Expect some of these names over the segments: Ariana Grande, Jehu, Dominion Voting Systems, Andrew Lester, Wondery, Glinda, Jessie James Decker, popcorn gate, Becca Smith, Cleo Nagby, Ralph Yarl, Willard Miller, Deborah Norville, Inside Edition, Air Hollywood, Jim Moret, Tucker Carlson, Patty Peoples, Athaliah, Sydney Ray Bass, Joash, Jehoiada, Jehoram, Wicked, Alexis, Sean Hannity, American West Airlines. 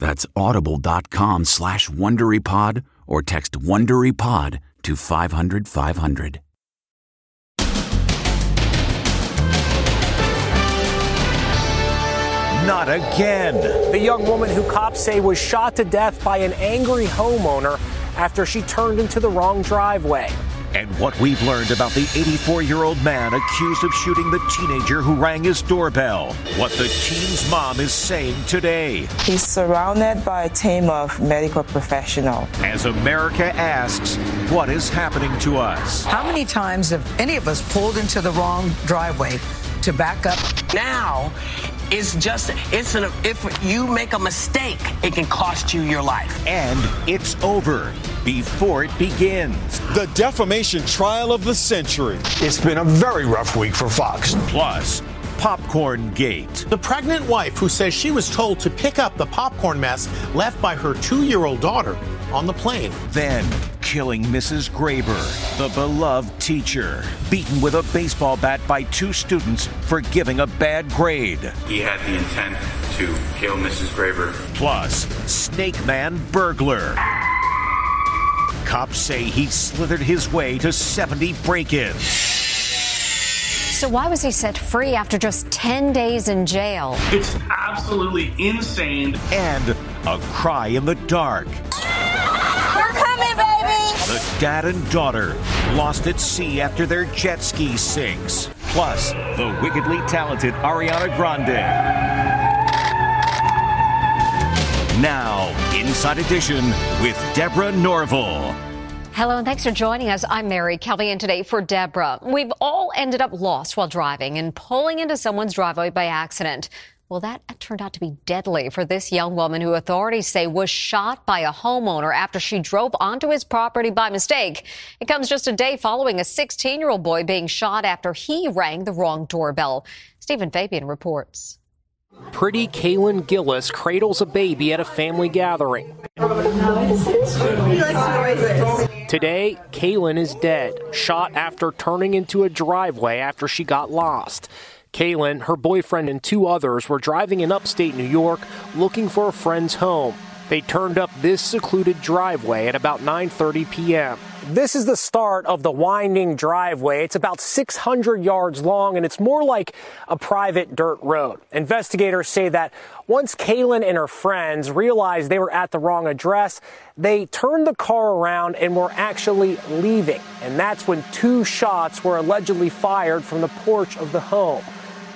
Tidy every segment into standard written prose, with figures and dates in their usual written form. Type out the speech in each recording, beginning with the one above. That's audible.com/WonderyPod or text WonderyPod to 500-500. Not again. The young woman who cops say was shot to death by an angry homeowner after she turned into the wrong driveway. And what we've learned about the 84-year-old man accused of shooting the teenager who rang his doorbell. What the teen's mom is saying today. He's surrounded by a team of medical professionals. As America asks, what is happening to us? How many times have any of us pulled into the wrong driveway to back up? Now, if you make a mistake, it can cost you your life. And it's over before it begins. The defamation trial of the century. It's been a very rough week for Fox. Plus, Popcorn Gate. The pregnant wife who says she was told to pick up the popcorn mess left by her 2-year-old daughter on the plane. Then, killing Mrs. Graber, the beloved teacher, beaten with a baseball bat by 2 students for giving a bad grade. He had the intent to kill Mrs. Graber. Plus, Snake Man burglar. Cops say he slithered his way to 70 break-ins. So why was he set free after just 10 days in jail? It's absolutely insane. And a cry in the dark. The dad and daughter lost at sea after their jet ski sinks. Plus, the wickedly talented Ariana Grande. Now, Inside Edition with Deborah Norville. Hello, and thanks for joining us. I'm Mary Kelly, and today for Deborah. We've all ended up lost while driving and pulling into someone's driveway by accident. Well, that turned out to be deadly for this young woman who authorities say was shot by a homeowner after she drove onto his property by mistake. It comes just a day following a 16-year-old boy being shot after he rang the wrong doorbell. Stephen Fabian reports. Pretty Kaylin Gillis cradles a baby at a family gathering. Today, Kaylin is dead, shot after turning into a driveway after she got lost. Kaylin, her boyfriend, and 2 others were driving in upstate New York looking for a friend's home. They turned up this secluded driveway at about 9:30 p.m. This is the start of the winding driveway. It's about 600 yards long, and it's more like a private dirt road. Investigators say that once Kaylin and her friends realized they were at the wrong address, they turned the car around and were actually leaving. And that's when 2 shots were allegedly fired from the porch of the home.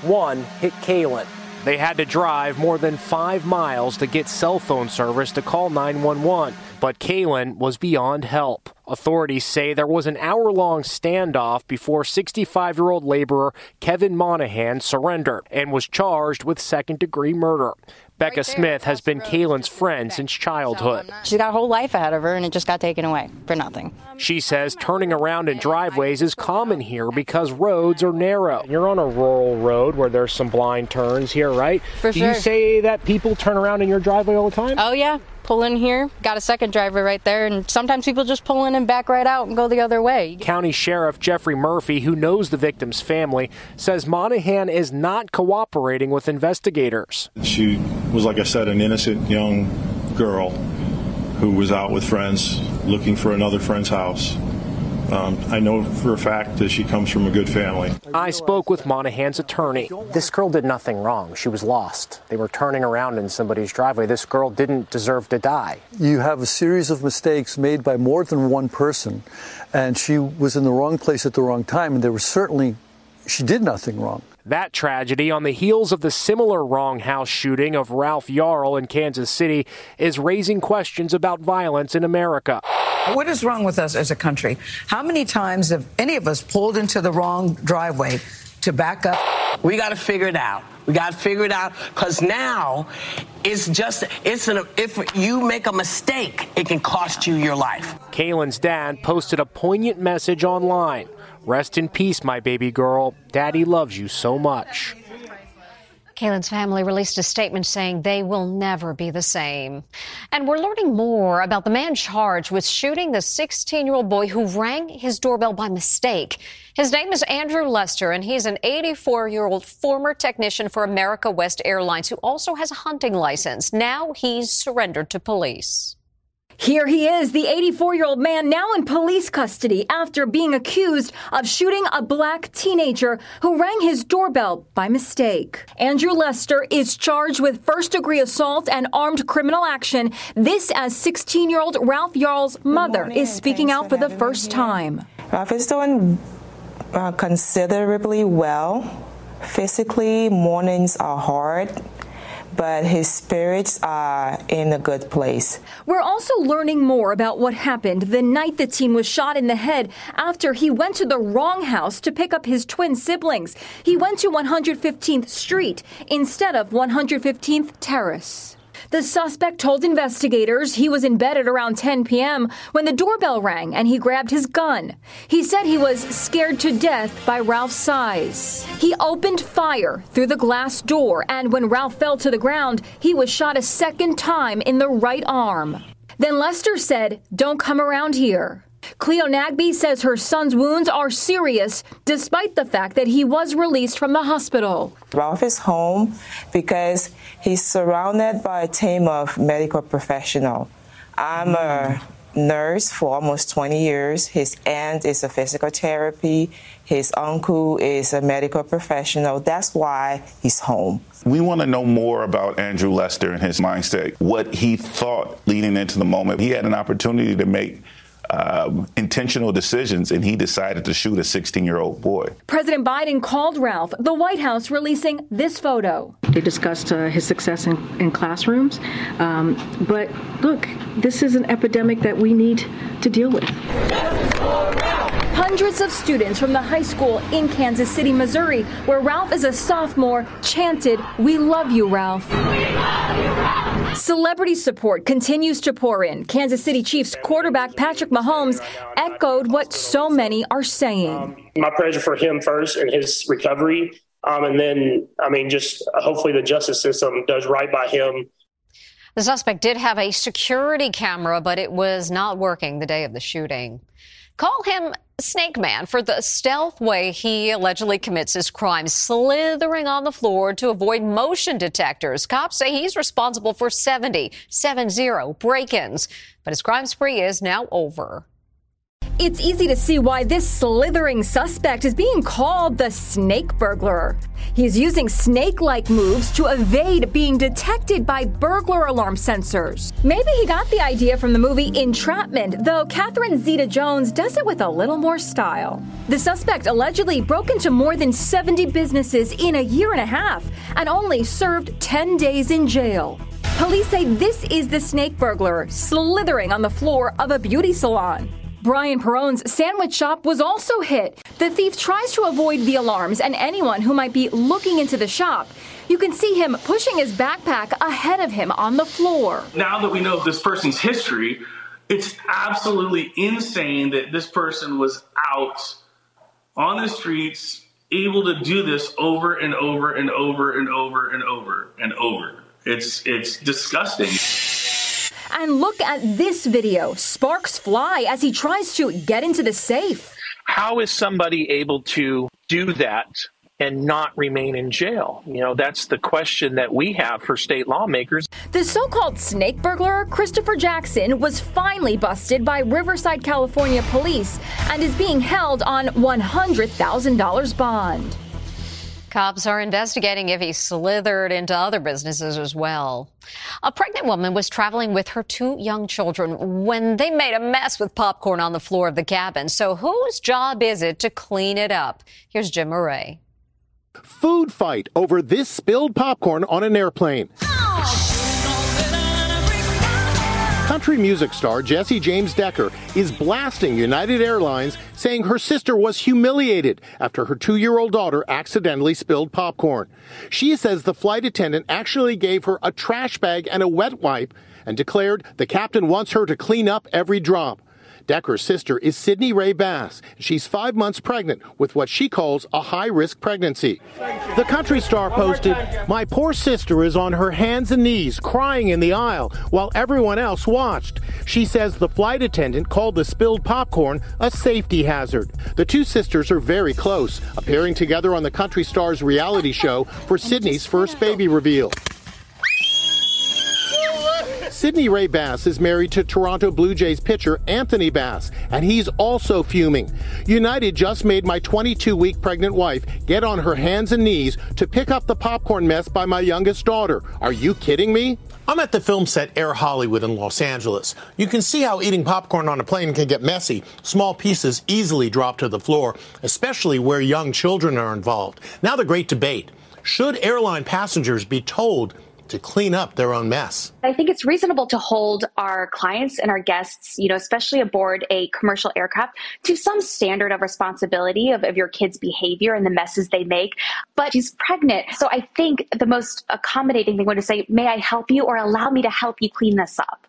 1 hit Kaylin. They had to drive more than 5 miles to get cell phone service to call 911, but Kaylin was beyond help. Authorities say there was an hour-long standoff before 65-year-old laborer Kevin Monahan surrendered and was charged with second-degree murder. Becca Smith has been Kaylin's friend since childhood. She's got a whole life ahead of her, and it just got taken away for nothing. She says turning around in driveways is common here because roads are narrow. You're on a rural road where there's some blind turns here, right? For sure. Do you say that people turn around in your driveway all the time? Oh, yeah. Pull in here, got a second driver right there, and sometimes people just pull in and back right out and go the other way. County Sheriff Jeffrey Murphy, who knows the victim's family, says Monahan is not cooperating with investigators. She was, like I said, an innocent young girl who was out with friends looking for another friend's house. I know for a fact that she comes from a good family. I spoke with Monahan's attorney. This girl did nothing wrong. She was lost. They were turning around in somebody's driveway. This girl didn't deserve to die. You have a series of mistakes made by more than one person, and she was in the wrong place at the wrong time, and there was certainly, she did nothing wrong. That tragedy, on the heels of the similar wrong house shooting of Ralph Yarl in Kansas City, is raising questions about violence in America. What is wrong with us as a country? How many times have any of us pulled into the wrong driveway to back up? We got to figure it out. We got to figure it out because now if you make a mistake, it can cost you your life. Kaylin's dad posted a poignant message online. Rest in peace, my baby girl. Daddy loves you so much. Kaylin's family released a statement saying they will never be the same. And we're learning more about the man charged with shooting the 16-year-old boy who rang his doorbell by mistake. His name is Andrew Lester, and he's an 84-year-old former technician for America West Airlines who also has a hunting license. Now he's surrendered to police. Here he is, the 84-year-old man now in police custody after being accused of shooting a black teenager who rang his doorbell by mistake. Andrew Lester is charged with first-degree assault and armed criminal action. This as 16-year-old Ralph Yarl's mother is speaking out for the first time. Ralph is doing considerably well. Physically, mornings are hard, but his spirits are in a good place. We're also learning more about what happened the night the teen was shot in the head after he went to the wrong house to pick up his twin siblings. He went to 115th Street instead of 115th Terrace. The suspect told investigators he was in bed at around 10 p.m. when the doorbell rang and he grabbed his gun. He said he was scared to death by Ralph's size. He opened fire through the glass door, and when Ralph fell to the ground, he was shot a second time in the right arm. Then Lester said, "Don't come around here." Cleo Nagby says her son's wounds are serious, despite the fact that he was released from the hospital. Ralph is home because he's surrounded by a team of medical professionals. I'm a nurse for almost 20 years. His aunt is a physical therapist. His uncle is a medical professional. That's why he's home. We want to know more about Andrew Lester and his mindset, what he thought leading into the moment. He had an opportunity to make intentional decisions, and he decided to shoot a 16-year-old boy. President Biden called Ralph, the White House releasing this photo. They discussed his success in classrooms, but look, this is an epidemic that we need to deal with. Hundreds of students from the high school in Kansas City, Missouri, where Ralph is a sophomore, chanted, "We love you, Ralph." We love you, Ralph. Celebrity support continues to pour in. Kansas City Chiefs quarterback Patrick Mahomes echoed what so many are saying. My prayers are for him first and his recovery, and then, just hopefully the justice system does right by him. The suspect did have a security camera, but it was not working the day of the shooting. Call him Snake Man for the stealth way he allegedly commits his crimes, slithering on the floor to avoid motion detectors. Cops say he's responsible for 70 break-ins, but his crime spree is now over. It's easy to see why this slithering suspect is being called the snake burglar. He's using snake-like moves to evade being detected by burglar alarm sensors. Maybe he got the idea from the movie Entrapment, though Catherine Zeta-Jones does it with a little more style. The suspect allegedly broke into more than 70 businesses in a year and a half and only served 10 days in jail. Police say this is the snake burglar slithering on the floor of a beauty salon. Brian Perone's sandwich shop was also hit. The thief tries to avoid the alarms and anyone who might be looking into the shop. You can see him pushing his backpack ahead of him on the floor. Now that we know this person's history, it's absolutely insane that this person was out on the streets, able to do this over and over and over and over and over and over. It's disgusting. And look at this video. Sparks fly as he tries to get into the safe. How is somebody able to do that and not remain in jail? You know, that's the question that we have for state lawmakers. The so-called snake burglar, Christopher Jackson, was finally busted by Riverside, California police and is being held on $100,000 bond. Cops are investigating if he slithered into other businesses as well. A pregnant woman was traveling with her two young children when they made a mess with popcorn on the floor of the cabin. So whose job is it to clean it up? Here's Jim Moret. Food fight over this spilled popcorn on an airplane. Country music star Jessie James Decker is blasting United Airlines, saying her sister was humiliated after her two-year-old daughter accidentally spilled popcorn. She says the flight attendant actually gave her a trash bag and a wet wipe and declared the captain wants her to clean up every drop. Decker's sister is Sydney Ray Bass. She's 5 months pregnant with what she calls a high-risk pregnancy. The country star posted, "My poor sister is on her hands and knees crying in the aisle while everyone else watched." She says the flight attendant called the spilled popcorn a safety hazard. The two sisters are very close, appearing together on the country star's reality show for Sydney's first baby reveal. Sydney Ray Bass is married to Toronto Blue Jays pitcher Anthony Bass, and he's also fuming. United just made my 22-week pregnant wife get on her hands and knees to pick up the popcorn mess by my youngest daughter. Are you kidding me? I'm at the film set Air Hollywood in Los Angeles. You can see how eating popcorn on a plane can get messy. Small pieces easily drop to the floor, especially where young children are involved. Now the great debate. Should airline passengers be told to clean up their own mess? I think it's reasonable to hold our clients and our guests, you know, especially aboard a commercial aircraft, to some standard of responsibility of your kids' behavior and the messes they make. But she's pregnant. So I think the most accommodating thing would be to say, may I help you, or allow me to help you clean this up.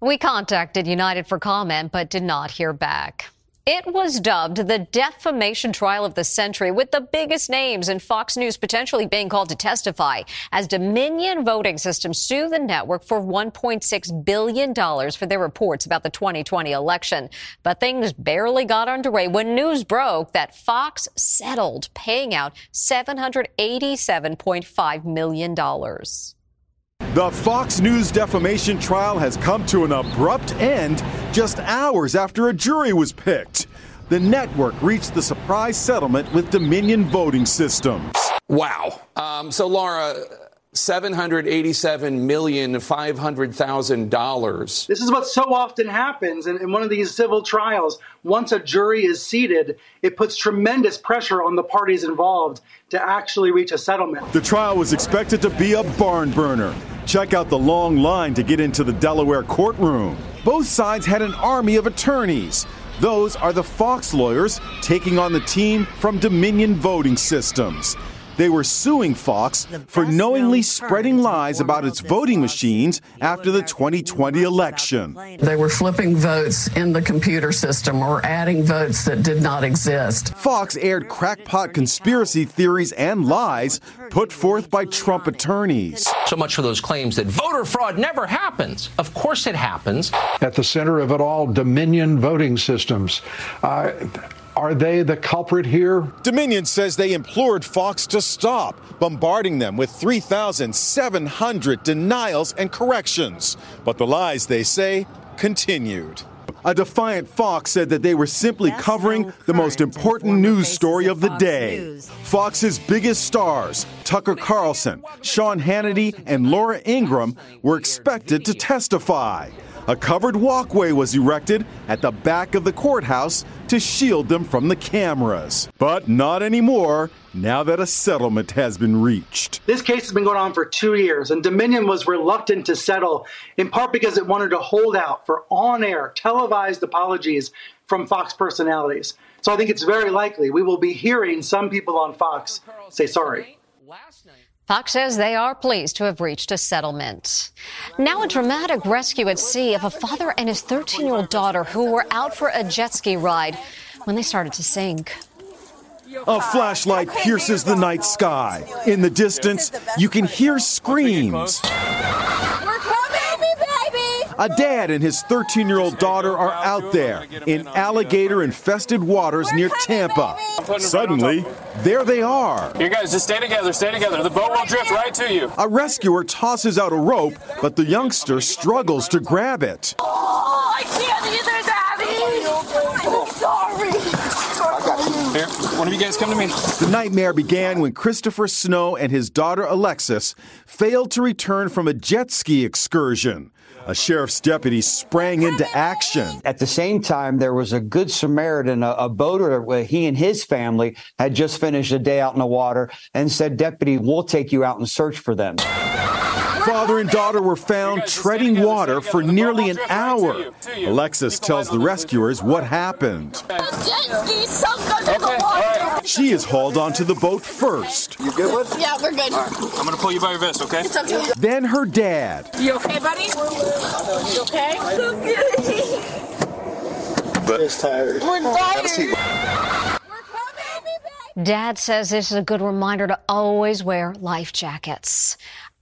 We contacted United for comment, but did not hear back. It was dubbed the defamation trial of the century, with the biggest names in Fox News potentially being called to testify as Dominion Voting Systems sue the network for $1.6 billion for their reports about the 2020 election. But things barely got underway when news broke that Fox settled, paying out $787.5 million. The Fox News defamation trial has come to an abrupt end just hours after a jury was picked. The network reached the surprise settlement with Dominion Voting Systems. Wow. So, Laura, $787,500,000. This is what so often happens in one of these civil trials. Once a jury is seated, it puts tremendous pressure on the parties involved to actually reach a settlement. The trial was expected to be a barn burner. Check out the long line to get into the Delaware courtroom. Both sides had an army of attorneys. Those are the Fox lawyers taking on the team from Dominion Voting Systems. They were suing Fox for knowingly spreading lies about its voting machines after the 2020 election. They were flipping votes in the computer system or adding votes that did not exist. Fox aired crackpot conspiracy theories and lies put forth by Trump attorneys. So much for those claims that voter fraud never happens. Of course it happens. At the center of it all, Dominion Voting Systems. Are they the culprit here? Dominion says they implored Fox to stop, bombarding them with 3,700 denials and corrections. But the lies, they say, continued. A defiant Fox said that they were simply covering the most important news story of the day. Fox's biggest stars, Tucker Carlson, Sean Hannity, and Laura Ingraham, were expected to testify. A covered walkway was erected at the back of the courthouse to shield them from the cameras. But not anymore, now that a settlement has been reached. This case has been going on for 2 years, and Dominion was reluctant to settle, in part because it wanted to hold out for on-air, televised apologies from Fox personalities. So I think it's very likely we will be hearing some people on Fox say sorry. Fox says they are pleased to have reached a settlement. Now a dramatic rescue at sea of a father and his 13-year-old daughter who were out for a jet ski ride when they started to sink. A flashlight pierces the night sky. In the distance, you can hear screams. A dad and his 13-year-old daughter are out there in alligator-infested waters near Tampa. Suddenly, there they are. You guys, just stay together, stay together. The boat will drift right to you. A rescuer tosses out a rope, but the youngster struggles to grab it. Oh, I can't either, Daddy. I'm sorry. Here, one of you guys come to me. The nightmare began when Christopher Snow and his daughter Alexis failed to return from a jet ski excursion. A sheriff's deputy sprang into action. At the same time, there was a good Samaritan, a boater, where he and his family had just finished a day out in the water and said, "Deputy, we'll take you out and search for them." Father and daughter were found treading water for nearly an hour. Alexis tells the rescuers what happened. She is hauled onto the boat first. You good with it? Yeah, we're good. I'm going to pull you by your vest, okay? Then her dad. You okay, buddy? You okay? We're tired. We're tired. Dad says this is a good reminder to always wear life jackets.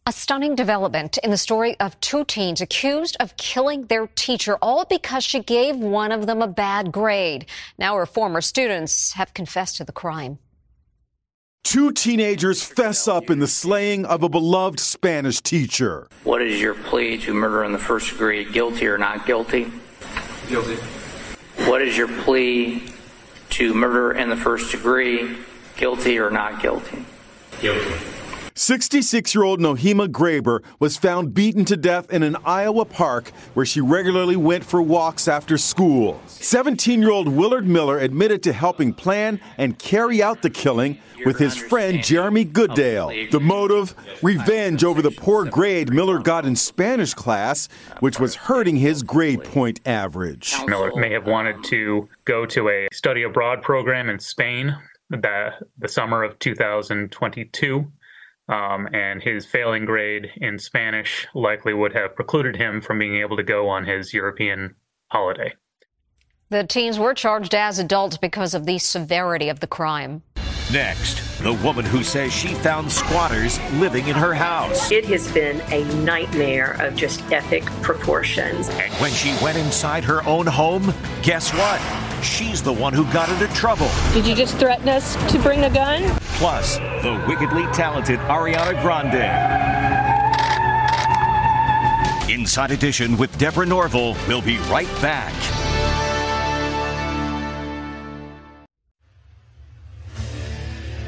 A stunning development in the story of two teens accused of killing their teacher, all because she gave one of them a bad grade. Now her former students have confessed to the crime. Two teenagers fess up in the slaying of a beloved Spanish teacher. What is your plea to murder in the first degree, guilty or not guilty? Guilty. What is your plea to murder in the first degree, guilty or not guilty? Guilty. 66-year-old Nohima Graber was found beaten to death in an Iowa park where she regularly went for walks after school. 17-year-old Willard Miller admitted to helping plan and carry out the killing with his friend Jeremy Goodale. The motive, revenge over the poor grade Miller got in Spanish class, which was hurting his grade point average. Miller may have wanted to go to a study abroad program in Spain the summer of 2022. And his failing grade in Spanish likely would have precluded him from being able to go on his European holiday. The teens were charged as adults because of the severity of the crime. Next, the woman who says she found squatters living in her house. It has been a nightmare of just epic proportions. And when she went inside her own home, guess what? She's the one who got into trouble. Did you just threaten us to bring a gun? Plus, the wickedly talented Ariana Grande. Inside Edition with Deborah Norville will be right back.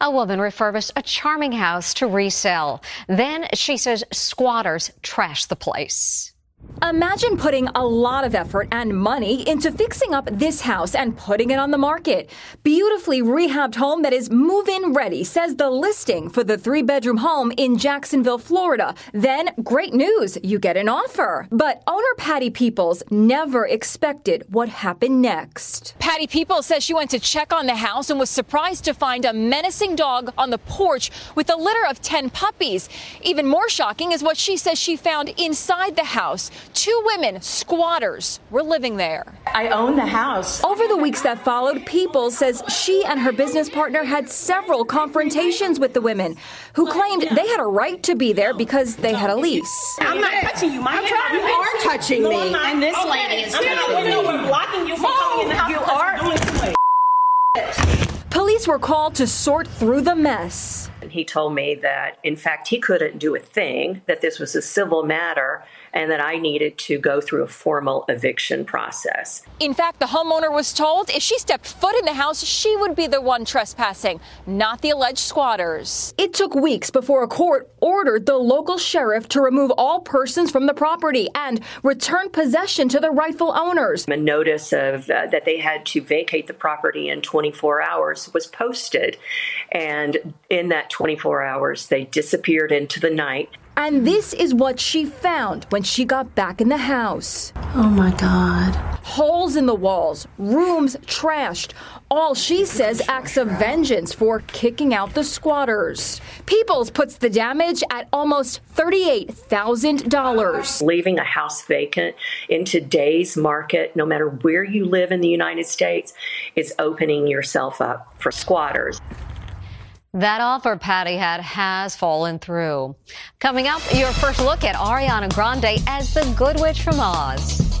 A woman refurbished a charming house to resell. Then she says squatters trashed the place. Imagine putting a lot of effort and money into fixing up this house and putting it on the market. Beautifully rehabbed home that is move-in ready, says the listing for the three-bedroom home in Jacksonville, Florida. Then, great news, you get an offer. But owner Patty Peoples never expected what happened next. Patty Peoples says she went to check on the house and was surprised to find a menacing dog on the porch with a litter of 10 puppies. Even more shocking is what she says she found inside the house. Two women, squatters, were living there. I own the house. Over the weeks that followed, Peoples says she and her business partner had several confrontations with the women, who claimed they had a right to be there because they had a lease. I'm not touching you. You are touching me. And this lady is touching me. We're blocking you from coming in the house. Police were called to sort through the mess. He told me that, in fact, he couldn't do a thing, that this was a civil matter, and that I needed to go through a formal eviction process. In fact, the homeowner was told if she stepped foot in the house, she would be the one trespassing, not the alleged squatters. It took weeks before a court ordered the local sheriff to remove all persons from the property and return possession to the rightful owners. A notice of that they had to vacate the property in 24 hours was posted, and in that 24 hours, they disappeared into the night. And this is what she found when she got back in the house. Oh, my God. Holes in the walls, rooms trashed. All she says acts of vengeance for kicking out the squatters. Peoples puts the damage at almost $38,000. Leaving a house vacant in today's market, no matter where you live in the United States, is opening yourself up for squatters. That offer Patty had has fallen through. Coming up, your first look at Ariana Grande as the Good Witch from Oz.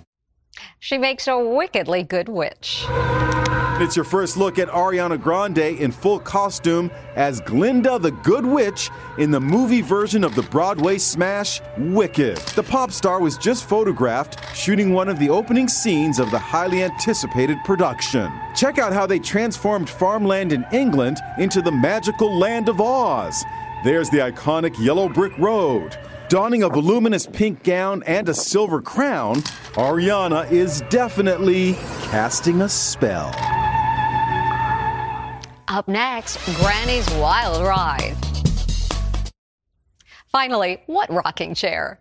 She makes a wickedly good witch. It's your first look at Ariana Grande in full costume as Glinda the Good Witch in the movie version of the Broadway smash, Wicked. The pop star was just photographed shooting one of the opening scenes of the highly anticipated production. Check out how they transformed farmland in England into the magical land of Oz. There's the iconic yellow brick road. Donning a voluminous pink gown and a silver crown, Ariana is definitely casting a spell. Up next, Granny's Wild Ride. Finally, what rocking chair?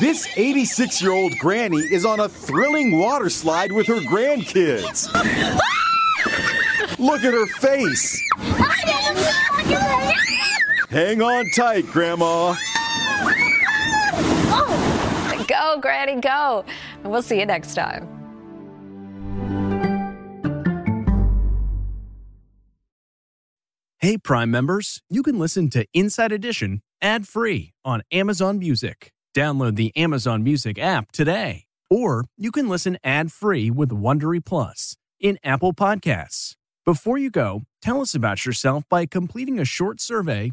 This 86-year-old granny is on a thrilling water slide with her grandkids. Look at her face. Hang on tight, Grandma. Go, Granny, go. And we'll see you next time. Hey, Prime members, you can listen to Inside Edition ad-free on Amazon Music. Download the Amazon Music app today. Or you can listen ad-free with Wondery Plus in Apple Podcasts. Before you go, tell us about yourself by completing a short survey